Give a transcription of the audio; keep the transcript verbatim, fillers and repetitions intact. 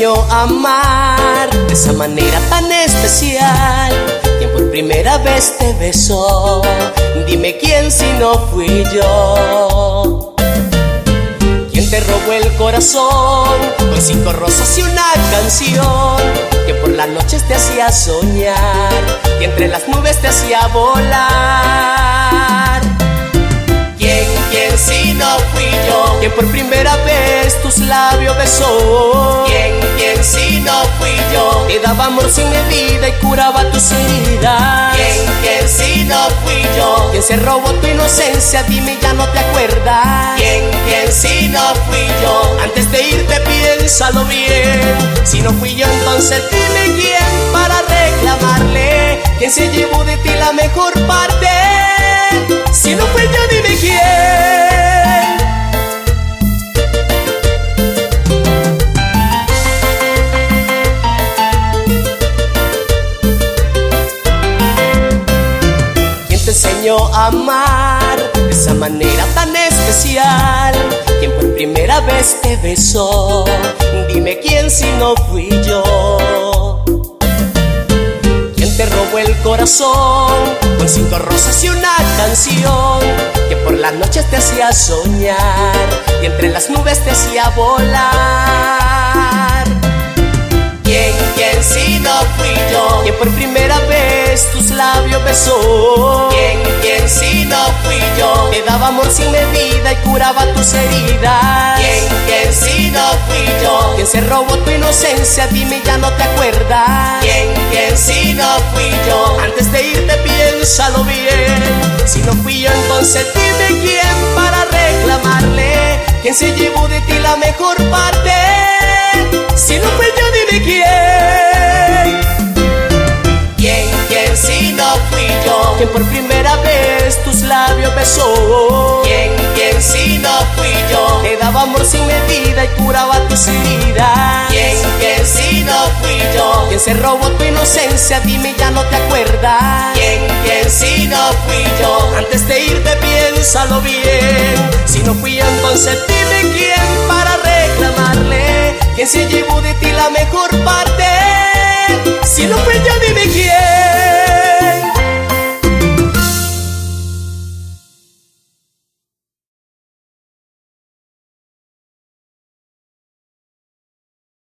yo amar de esa manera tan especial. Quien por primera vez te besó, dime quién si no fui yo. Quien te robó el corazón con cinco rosas y una canción, que por las noches te hacía soñar y entre las nubes te hacía volar. ¿Quién, quién si no fui yo? Quien por primera vez tus labios besó. ¿Quién, quién si no fui yo? Te daba amor sin medida y curaba tus heridas. ¿Quién, quién si no fui yo? Quien se robó tu inocencia, dime ya no te acuerdas. ¿Quién, quién si no fui yo? Antes de irte piénsalo bien. Si no fui yo, entonces dime quién para reclamarle. ¿Quién se llevó de ti la mejor parte? Si no fui yo, dime quién. Enseñó a amar de esa manera tan especial. Quien por primera vez te besó, dime quién si no fui yo. Quien te robó el corazón con cinco rosas y una canción, que por las noches te hacía soñar y entre las nubes te hacía volar. ¿Quién, quién si no fui yo? Quien por primera vez tus labios besó. ¿Quién, quién si no fui yo? Te daba amor sin medida y curaba tus heridas. ¿Quién, quién si no fui yo? Quien se robó tu inocencia, dime ya no te acuerdas. ¿Quién, quién si no fui yo? Antes de irte piénsalo bien. Si no fui yo, entonces dime quién para reclamarle. ¿Quién se llevó de ti la mejor parte? Si no fui yo, dime quién. ¿Quién, quién si no fui yo? Quien por primera vez tus labios besó. ¿Quién, quién si no fui yo? Te daba amor sin medida y curaba tus heridas. ¿Quién, quién si no fui yo? Quien se robó tu inocencia, dime ya no te acuerdas. ¿Quién, quién si no fui yo? Antes de irte piénsalo bien. Si no fui yo, entonces dime quién para reclamarle. ¿Quién se llevó de ti la mejor parte? Si no fue